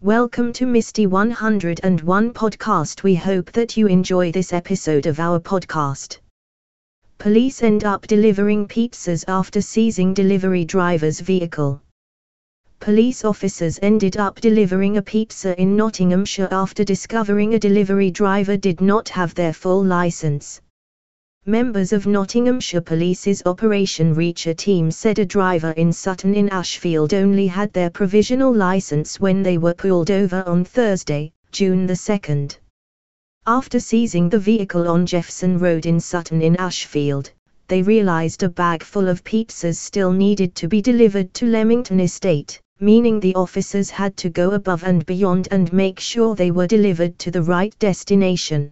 Welcome to Misty 101 podcast. We hope that you enjoy this episode of our podcast. Police end up delivering pizzas after seizing delivery driver's vehicle. Police officers ended up delivering a pizza in Nottinghamshire after discovering a delivery driver did not have their full license. Members of Nottinghamshire Police's Operation Reacher team said a driver in Sutton in Ashfield only had their provisional licence when they were pulled over on Thursday, June 2. After seizing the vehicle on Jefferson Road in Sutton in Ashfield, they realised a bag full of pizzas still needed to be delivered to Leamington Estate, meaning the officers had to go above and beyond and make sure they were delivered to the right destination.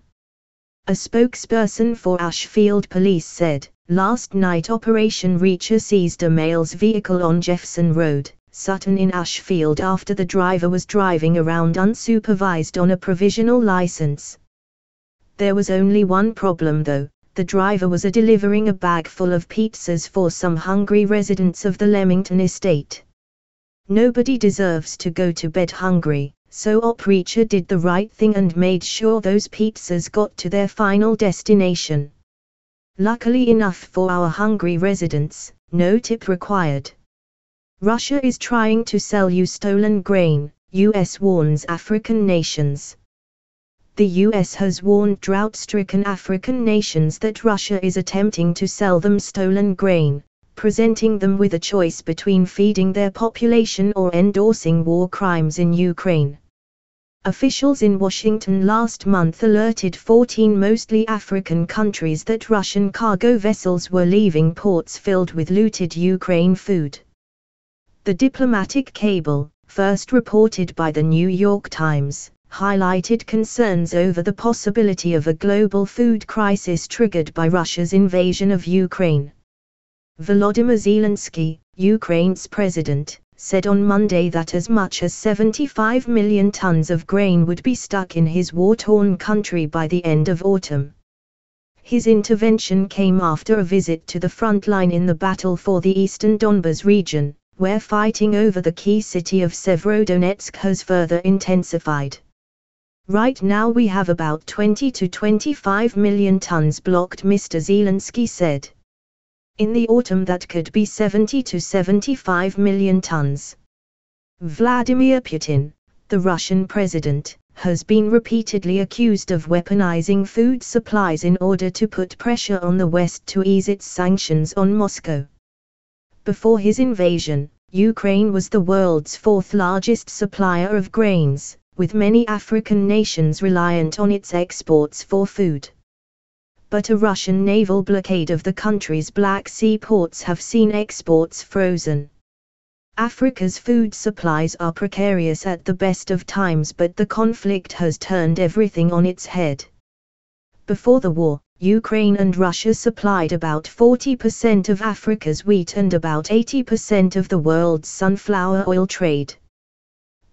A spokesperson for Ashfield Police said, "Last night Operation Reacher seized a male's vehicle on Jefferson Road, Sutton in Ashfield after the driver was driving around unsupervised on a provisional licence. There was only one problem though, the driver was delivering a bag full of pizzas for some hungry residents of the Leamington Estate. Nobody deserves to go to bed hungry. So Op Reacher did the right thing and made sure those pizzas got to their final destination. Luckily enough for our hungry residents, no tip required. Russia is trying to sell you stolen grain, US warns African nations. The US has warned drought-stricken African nations that Russia is attempting to sell them stolen grain, presenting them with a choice between feeding their population or endorsing war crimes in Ukraine. Officials in Washington last month alerted 14 mostly African countries that Russian cargo vessels were leaving ports filled with looted Ukraine food. The diplomatic cable, first reported by the New York Times, highlighted concerns over the possibility of a global food crisis triggered by Russia's invasion of Ukraine. Volodymyr Zelensky, Ukraine's president, said on Monday that as much as 75 million tons of grain would be stuck in his war-torn country by the end of autumn. His intervention came after a visit to the front line in the battle for the eastern Donbas region, where fighting over the key city of Severodonetsk has further intensified. "Right now we have about 20 to 25 million tons blocked," Mr. Zelensky said. "In the autumn that could be 70 to 75 million tons." Vladimir Putin, the Russian president, has been repeatedly accused of weaponizing food supplies in order to put pressure on the West to ease its sanctions on Moscow. Before his invasion, Ukraine was the world's fourth largest supplier of grains, with many African nations reliant on its exports for food. But a Russian naval blockade of the country's Black Sea ports have seen exports frozen. Africa's food supplies are precarious at the best of times, but the conflict has turned everything on its head. Before the war, Ukraine and Russia supplied about 40% of Africa's wheat and about 80% of the world's sunflower oil trade.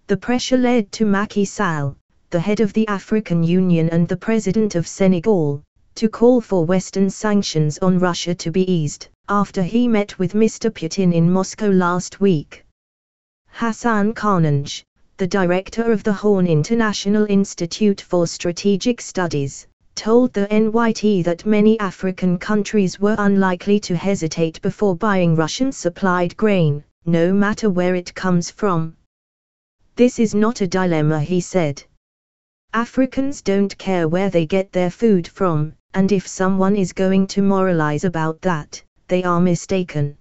The pressure led to Macky Sall, the head of the African Union and the president of Senegal, to call for Western sanctions on Russia to be eased, after he met with Mr. Putin in Moscow last week. Hassan Karnanj, the director of the Horn International Institute for Strategic Studies, told the NYT that many African countries were unlikely to hesitate before buying Russian-supplied grain, no matter where it comes from. "This is not a dilemma," he said. "Africans don't care where they get their food from, and if someone is going to moralize about that, they are mistaken."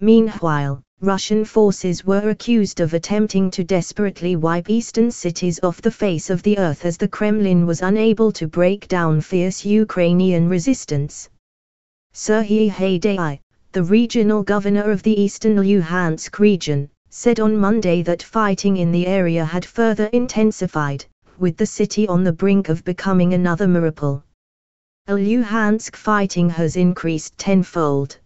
Meanwhile, Russian forces were accused of attempting to desperately wipe eastern cities off the face of the earth as the Kremlin was unable to break down fierce Ukrainian resistance. Serhiy Haidai, the regional governor of the eastern Luhansk region, said on Monday that fighting in the area had further intensified, with the city on the brink of becoming another Mariupol. Luhansk fighting has increased tenfold.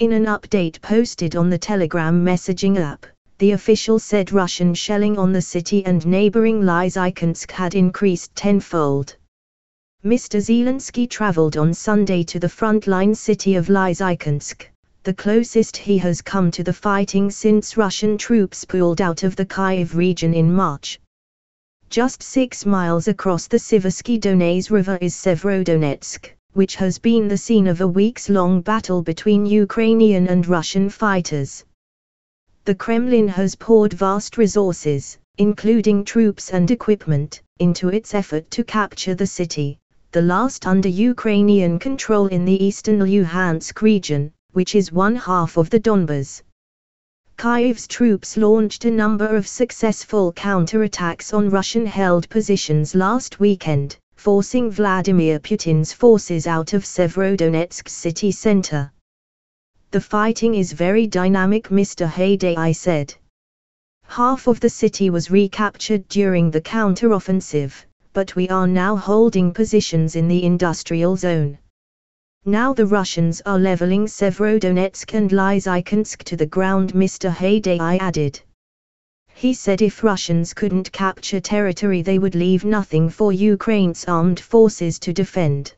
In an update posted on the Telegram messaging app, the official said Russian shelling on the city and neighboring Lysychansk had increased tenfold. Mr. Zelensky traveled on Sunday to the frontline city of Lysychansk, the closest he has come to the fighting since Russian troops pulled out of the Kyiv region in March. Just 6 miles across the Siverskyi Donets river is Severodonetsk, which has been the scene of a weeks-long battle between Ukrainian and Russian fighters. The Kremlin has poured vast resources, including troops and equipment, into its effort to capture the city, the last under Ukrainian control in the eastern Luhansk region, which is one half of the Donbas. Kyiv's troops launched a number of successful counterattacks on Russian-held positions last weekend, forcing Vladimir Putin's forces out of Severodonetsk's city center. "The fighting is very dynamic," Mr. Haidai said. "Half of the city was recaptured during the counteroffensive, but we are now holding positions in the industrial zone. Now the Russians are leveling Severodonetsk and Lysychansk to the ground," Mr. Haidai added. He said if Russians couldn't capture territory they would leave nothing for Ukraine's armed forces to defend.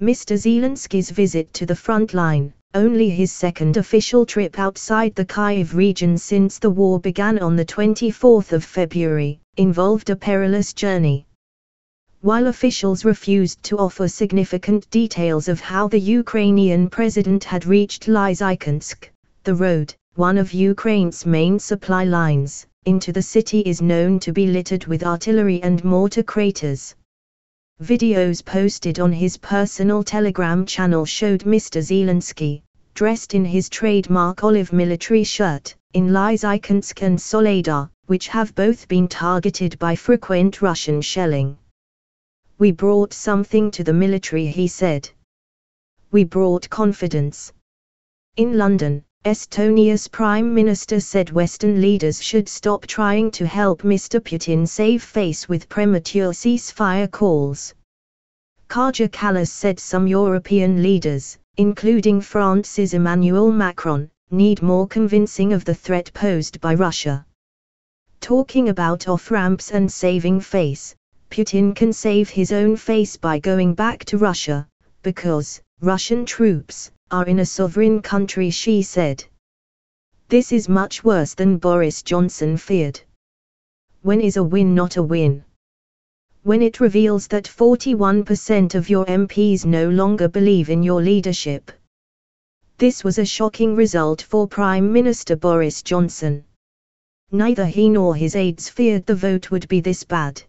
Mr. Zelensky's visit to the front line, only his second official trip outside the Kyiv region since the war began on the 24th of February, involved a perilous journey. While officials refused to offer significant details of how the Ukrainian president had reached Lysychansk, the road, one of Ukraine's main supply lines, into the city is known to be littered with artillery and mortar craters. Videos posted on his personal Telegram channel showed Mr. Zelensky, dressed in his trademark olive military shirt, in Lysychansk and Soledar, which have both been targeted by frequent Russian shelling. "We brought something to the military," he said. "We brought confidence." In London, Estonia's Prime Minister said Western leaders should stop trying to help Mr. Putin save face with premature ceasefire calls. Kaja Kallas said some European leaders, including France's Emmanuel Macron, need more convincing of the threat posed by Russia. Talking about off-ramps and saving face, Putin can save his own face by going back to Russia, because Russian troops are in a sovereign country, she said. This is much worse than Boris Johnson feared. When is a win not a win? When it reveals that 41% of your MPs no longer believe in your leadership. This was a shocking result for Prime Minister Boris Johnson. Neither he nor his aides feared the vote would be this bad.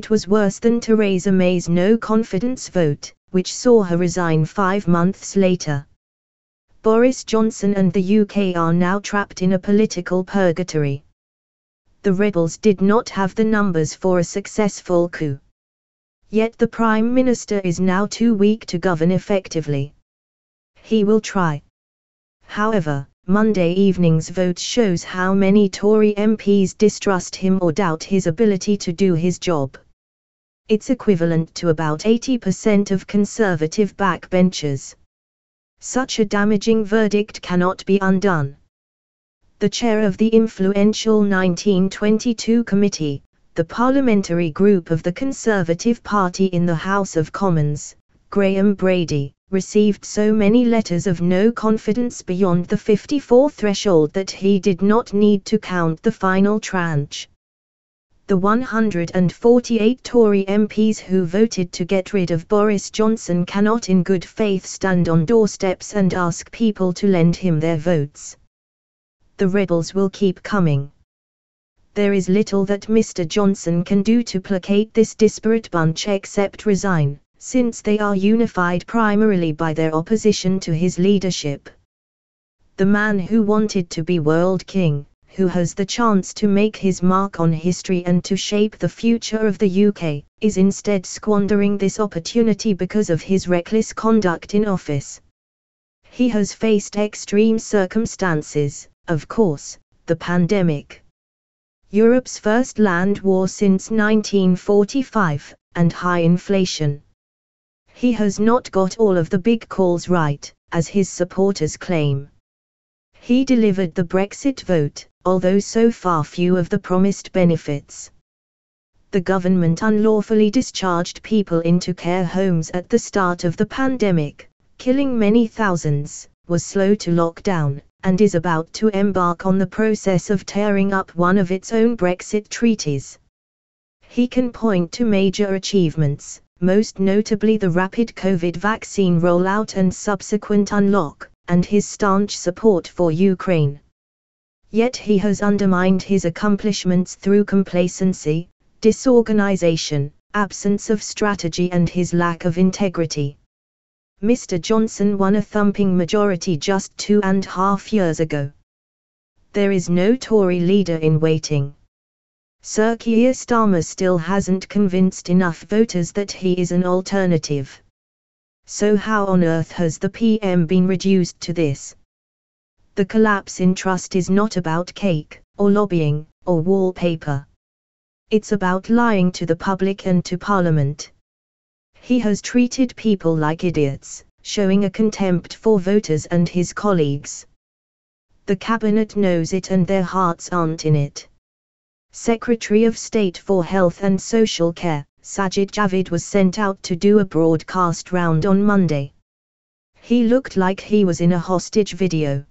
It was worse than Theresa May's no-confidence vote, which saw her resign 5 months later. Boris Johnson and the UK are now trapped in a political purgatory. The rebels did not have the numbers for a successful coup. Yet the Prime Minister is now too weak to govern effectively. He will try. However, Monday evening's vote shows how many Tory MPs distrust him or doubt his ability to do his job. It's equivalent to about 80% of Conservative backbenchers. Such a damaging verdict cannot be undone. The chair of the influential 1922 Committee, the parliamentary group of the Conservative Party in the House of Commons, Graham Brady, received so many letters of no confidence beyond the 54 threshold that he did not need to count the final tranche. The 148 Tory MPs who voted to get rid of Boris Johnson cannot in good faith stand on doorsteps and ask people to lend him their votes. The rebels will keep coming. There is little that Mr. Johnson can do to placate this disparate bunch except resign, since they are unified primarily by their opposition to his leadership. The man who wanted to be world king, who has the chance to make his mark on history and to shape the future of the UK, is instead squandering this opportunity because of his reckless conduct in office. He has faced extreme circumstances, of course, the pandemic, Europe's first land war since 1945, and high inflation. He has not got all of the big calls right, as his supporters claim. He delivered the Brexit vote, although so far few of the promised benefits. The government unlawfully discharged people into care homes at the start of the pandemic, killing many thousands, was slow to lock down, and is about to embark on the process of tearing up one of its own Brexit treaties. He can point to major achievements, most notably the rapid COVID vaccine rollout and subsequent unlock, and his staunch support for Ukraine. Yet he has undermined his accomplishments through complacency, disorganization, absence of strategy and his lack of integrity. Mr. Johnson won a thumping majority just 2.5 years ago. There is no Tory leader in waiting. Sir Keir Starmer still hasn't convinced enough voters that he is an alternative. So how on earth has the PM been reduced to this? The collapse in trust is not about cake, or lobbying, or wallpaper. It's about lying to the public and to Parliament. He has treated people like idiots, showing a contempt for voters and his colleagues. The Cabinet knows it and their hearts aren't in it. Secretary of State for Health and Social Care, Sajid Javid, was sent out to do a broadcast round on Monday. He looked like he was in a hostage video.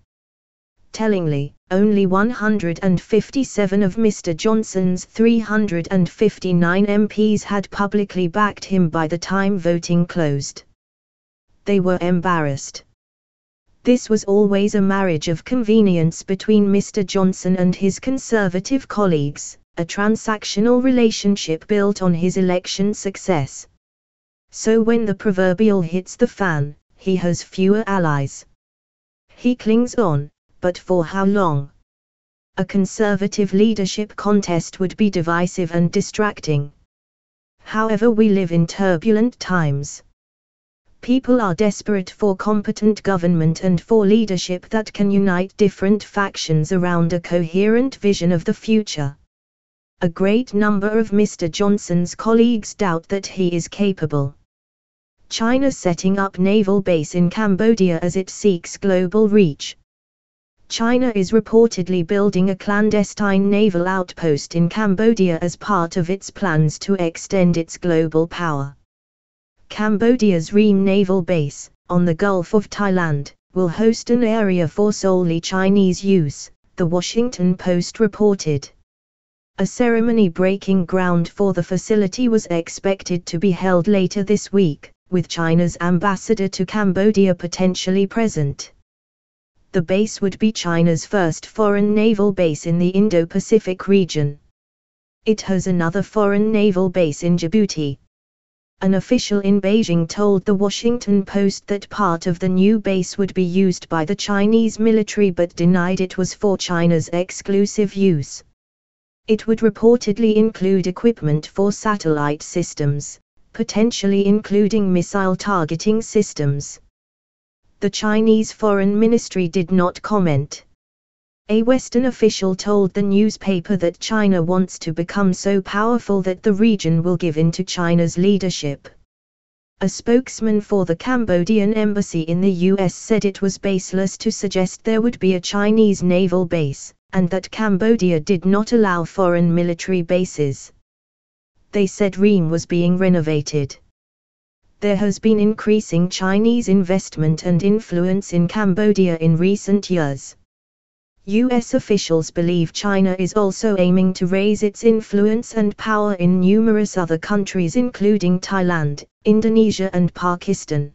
Tellingly, only 157 of Mr. Johnson's 359 MPs had publicly backed him by the time voting closed. They were embarrassed. This was always a marriage of convenience between Mr. Johnson and his Conservative colleagues, a transactional relationship built on his election success. So when the proverbial hits the fan, he has fewer allies. He clings on. But for how long? A Conservative leadership contest would be divisive and distracting. However, we live in turbulent times. People are desperate for competent government and for leadership that can unite different factions around a coherent vision of the future. A great number of Mr. Johnson's colleagues doubt that he is capable. China setting up naval base in Cambodia as it seeks global reach. China is reportedly building a clandestine naval outpost in Cambodia as part of its plans to extend its global power. Cambodia's Rheem Naval Base, on the Gulf of Thailand, will host an area for solely Chinese use, The Washington Post reported. A ceremony breaking ground for the facility was expected to be held later this week, with China's ambassador to Cambodia potentially present. The base would be China's first foreign naval base in the Indo-Pacific region. It has another foreign naval base in Djibouti. An official in Beijing told The Washington Post that part of the new base would be used by the Chinese military but denied it was for China's exclusive use. It would reportedly include equipment for satellite systems, potentially including missile targeting systems. The Chinese Foreign Ministry did not comment. A Western official told the newspaper that China wants to become so powerful that the region will give in to China's leadership. A spokesman for the Cambodian embassy in the US said it was baseless to suggest there would be a Chinese naval base, and that Cambodia did not allow foreign military bases. They said Rheem was being renovated. There has been increasing Chinese investment and influence in Cambodia in recent years. US officials believe China is also aiming to raise its influence and power in numerous other countries including Thailand, Indonesia and Pakistan.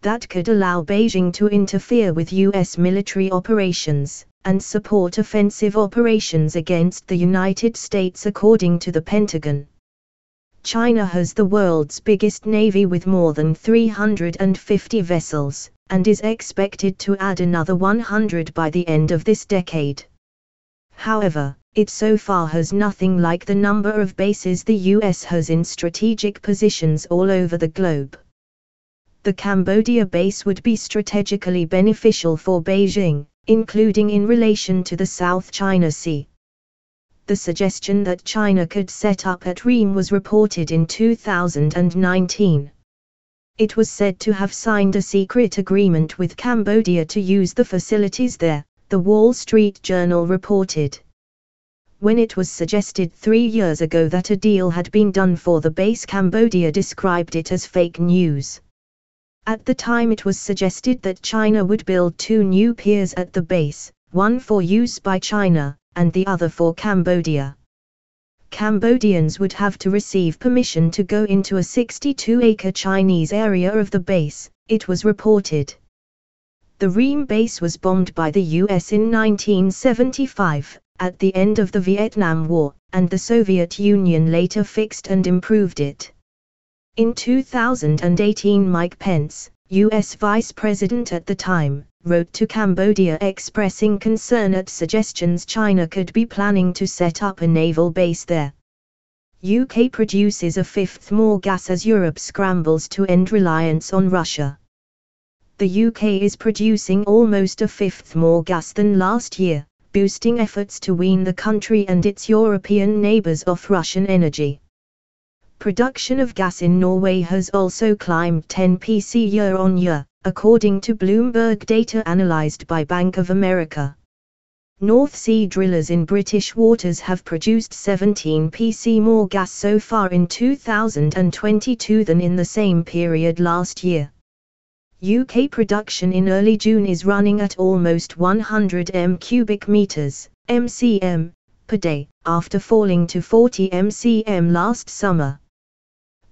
That could allow Beijing to interfere with US military operations, and support offensive operations against the United States according to the Pentagon. China has the world's biggest navy with more than 350 vessels, and is expected to add another 100 by the end of this decade. However, it so far has nothing like the number of bases the US has in strategic positions all over the globe. The Cambodia base would be strategically beneficial for Beijing, including in relation to the South China Sea. The suggestion that China could set up at Rheem was reported in 2019. It was said to have signed a secret agreement with Cambodia to use the facilities there, The Wall Street Journal reported. When it was suggested 3 years ago that a deal had been done for the base, Cambodia described it as fake news. At the time it was suggested that China would build two new piers at the base, one for use by China, and the other for Cambodia. Cambodians would have to receive permission to go into a 62-acre Chinese area of the base, it was reported. The Rheem base was bombed by the US in 1975, at the end of the Vietnam War, and the Soviet Union later fixed and improved it. In 2018, Mike Pence, US Vice President at the time, wrote to Cambodia expressing concern at suggestions China could be planning to set up a naval base there. UK produces a fifth more gas as Europe scrambles to end reliance on Russia. The UK is producing almost a fifth more gas than last year, boosting efforts to wean the country and its European neighbours off Russian energy. Production of gas in Norway has also climbed 10% year-on-year, according to Bloomberg data analysed by Bank of America. North Sea drillers in British waters have produced 17% more gas so far in 2022 than in the same period last year. UK production in early June is running at almost 100 cubic meters per day, after falling to 40 MCM last summer.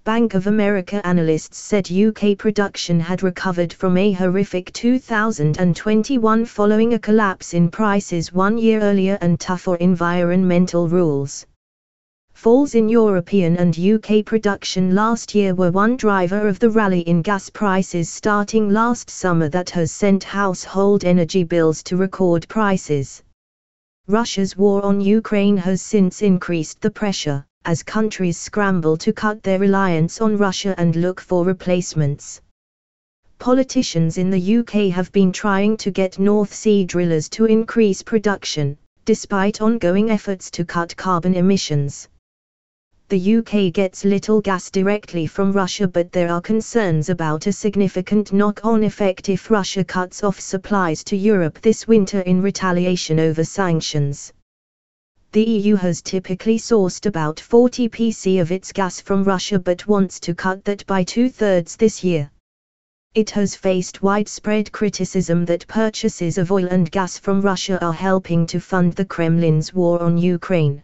Bank of America analysts said UK production had recovered from a horrific 2021 following a collapse in prices 1 year earlier and tougher environmental rules. Falls in European and UK production last year were one driver of the rally in gas prices starting last summer that has sent household energy bills to record prices. Russia's war on Ukraine has since increased the pressure, as countries scramble to cut their reliance on Russia and look for replacements. Politicians in the UK have been trying to get North Sea drillers to increase production, despite ongoing efforts to cut carbon emissions. The UK gets little gas directly from Russia, but there are concerns about a significant knock-on effect if Russia cuts off supplies to Europe this winter in retaliation over sanctions. The EU has typically sourced about 40% of its gas from Russia but wants to cut that by two-thirds this year. It has faced widespread criticism that purchases of oil and gas from Russia are helping to fund the Kremlin's war on Ukraine.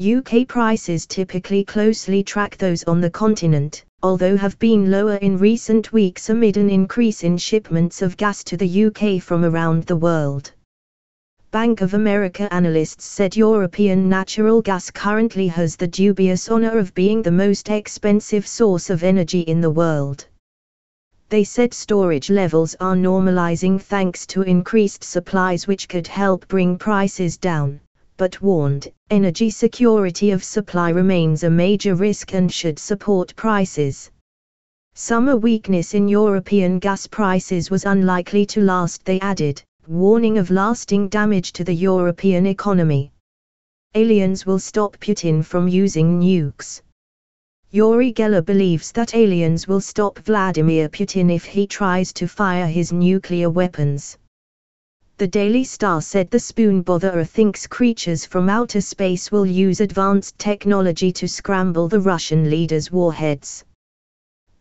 UK prices typically closely track those on the continent, although have been lower in recent weeks amid an increase in shipments of gas to the UK from around the world. Bank of America analysts said European natural gas currently has the dubious honor of being the most expensive source of energy in the world. They said storage levels are normalizing thanks to increased supplies, which could help bring prices down, but warned, energy security of supply remains a major risk and should support prices. Summer weakness in European gas prices was unlikely to last, they added, warning of lasting damage to the European economy. Aliens will stop Putin from using nukes. Yuri Geller believes that aliens will stop Vladimir Putin if he tries to fire his nuclear weapons. The Daily Star said the spoon botherer thinks creatures from outer space will use advanced technology to scramble the Russian leader's warheads.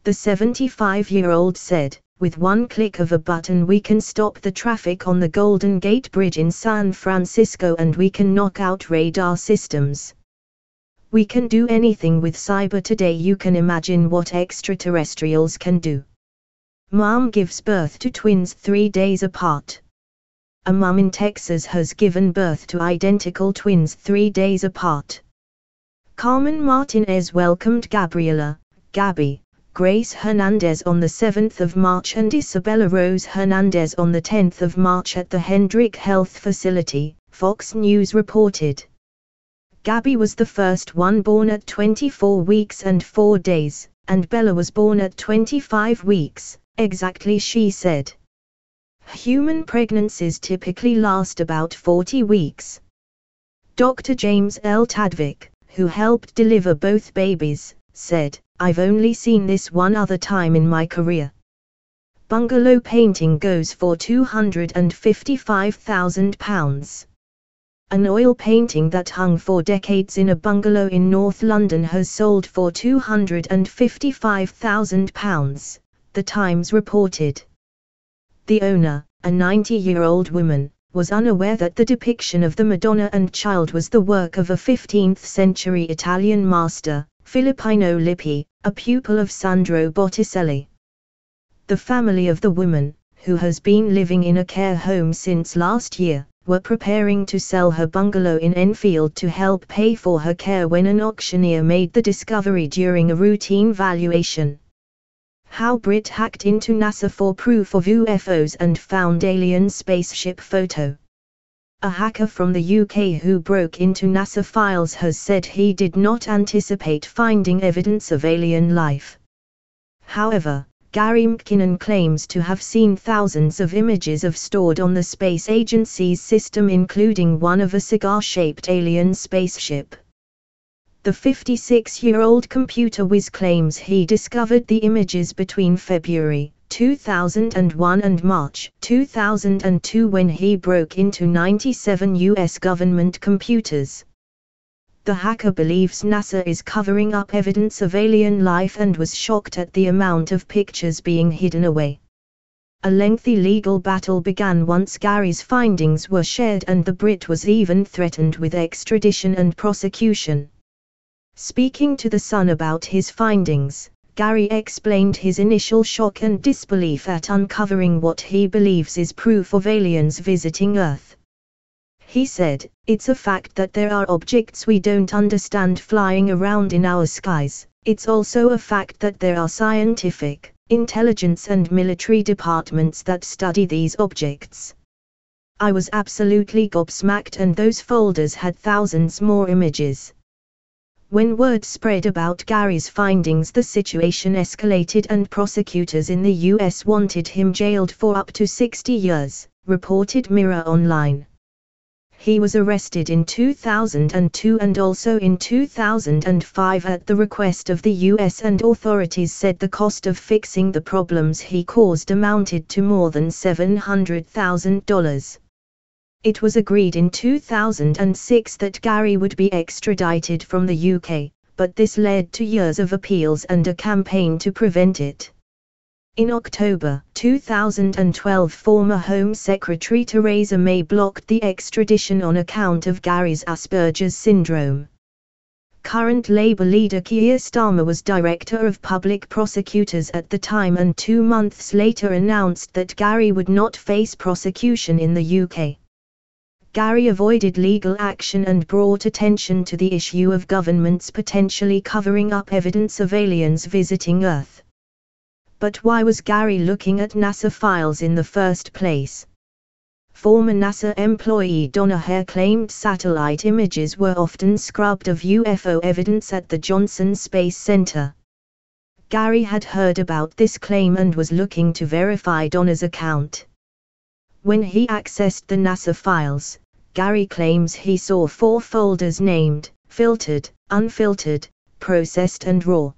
The 75-year-old said, "With one click of a button we can stop the traffic on the Golden Gate Bridge in San Francisco, and we can knock out radar systems. We can do anything with cyber today. You can imagine what extraterrestrials can do." Mom gives birth to twins 3 days apart. A mom in Texas has given birth to identical twins 3 days apart. Carmen Martinez welcomed Gabriela Grace Hernandez on the 7th of March and Isabella Rose Hernandez on the 10th of March at the Hendrick Health Facility, Fox News reported. Gabby was the first one born at 24 weeks and 4 days, and Bella was born at 25 weeks, exactly, she said. Human pregnancies typically last about 40 weeks. Dr. James L. Tadvik, who helped deliver both babies, said, "I've only seen this one other time in my career." Bungalow painting goes for £255,000. An oil painting that hung for decades in a bungalow in North London has sold for £255,000, The Times reported. The owner, a 90-year-old woman, was unaware that the depiction of the Madonna and Child was the work of a 15th-century Italian master, Filippino Lippi, a pupil of Sandro Botticelli. The family of the woman, who has been living in a care home since last year, were preparing to sell her bungalow in Enfield to help pay for her care when an auctioneer made the discovery during a routine valuation. How Brit hacked into NASA for proof of UFOs and found alien spaceship photo. A hacker from the UK who broke into NASA files has said he did not anticipate finding evidence of alien life. However, Gary McKinnon claims to have seen thousands of images of stored on the space agency's system, including one of a cigar-shaped alien spaceship. The 56-year-old computer whiz claims he discovered the images between February 2001 and March 2002 when he broke into 97 US government computers. The hacker believes NASA is covering up evidence of alien life and was shocked at the amount of pictures being hidden away. A lengthy legal battle began once Gary's findings were shared, and the Brit was even threatened with extradition and prosecution. Speaking to The Sun about his findings, Gary explained his initial shock and disbelief at uncovering what he believes is proof of aliens visiting Earth. He said, "It's a fact that there are objects we don't understand flying around in our skies. It's also a fact that there are scientific, intelligence and military departments that study these objects. I was absolutely gobsmacked, and those folders had thousands more images." When word spread about Gary's findings, the situation escalated and prosecutors in the US wanted him jailed for up to 60 years, reported Mirror Online. He was arrested in 2002 and also in 2005 at the request of the US, and authorities said the cost of fixing the problems he caused amounted to more than $700,000. It was agreed in 2006 that Gary would be extradited from the UK, but this led to years of appeals and a campaign to prevent it. In October 2012, former Home Secretary Theresa May blocked the extradition on account of Gary's Asperger's syndrome. Current Labour leader Keir Starmer was Director of Public Prosecutors at the time, and 2 months later announced that Gary would not face prosecution in the UK. Gary avoided legal action and brought attention to the issue of governments potentially covering up evidence of aliens visiting Earth. But why was Gary looking at NASA files in the first place? Former NASA employee Donna Hare claimed satellite images were often scrubbed of UFO evidence at the Johnson Space Center. Gary had heard about this claim and was looking to verify Donna's account. When he accessed the NASA files, Gary claims he saw 4 folders named filtered, unfiltered, processed and raw.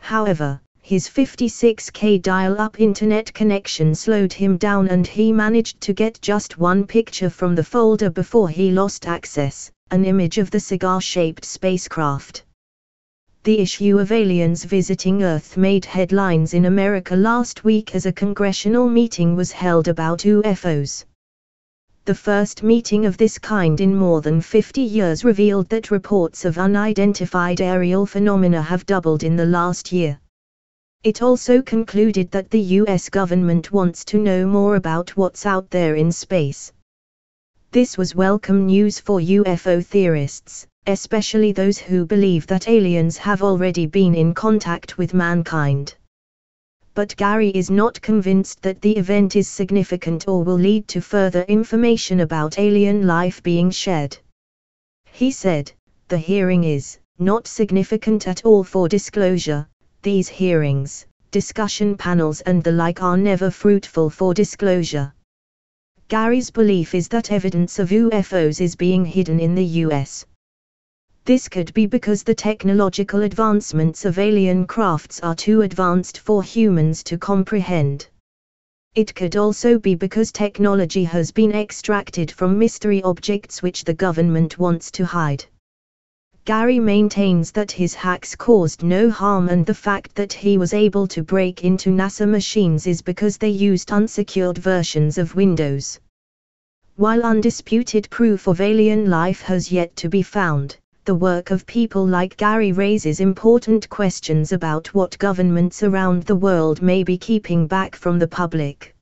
However, his 56K dial-up internet connection slowed him down and he managed to get just 1 picture from the folder before he lost access, an image of the cigar-shaped spacecraft. The issue of aliens visiting Earth made headlines in America last week as a congressional meeting was held about UFOs. The first meeting of this kind in more than 50 years revealed that reports of unidentified aerial phenomena have doubled in the last year. It also concluded that the US government wants to know more about what's out there in space. This was welcome news for UFO theorists, especially those who believe that aliens have already been in contact with mankind. But Gary is not convinced that the event is significant or will lead to further information about alien life being shared. He said, "The hearing is not significant at all for disclosure. These hearings, discussion panels and the like are never fruitful for disclosure." Gary's belief is that evidence of UFOs is being hidden in the US. This could be because the technological advancements of alien crafts are too advanced for humans to comprehend. It could also be because technology has been extracted from mystery objects which the government wants to hide. Gary maintains that his hacks caused no harm, and the fact that he was able to break into NASA machines is because they used unsecured versions of Windows. While undisputed proof of alien life has yet to be found, the work of people like Gary raises important questions about what governments around the world may be keeping back from the public.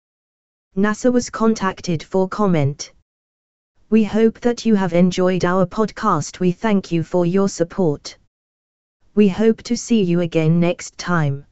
NASA was contacted for comment. We hope that you have enjoyed our podcast. We thank you for your support. We hope to see you again next time.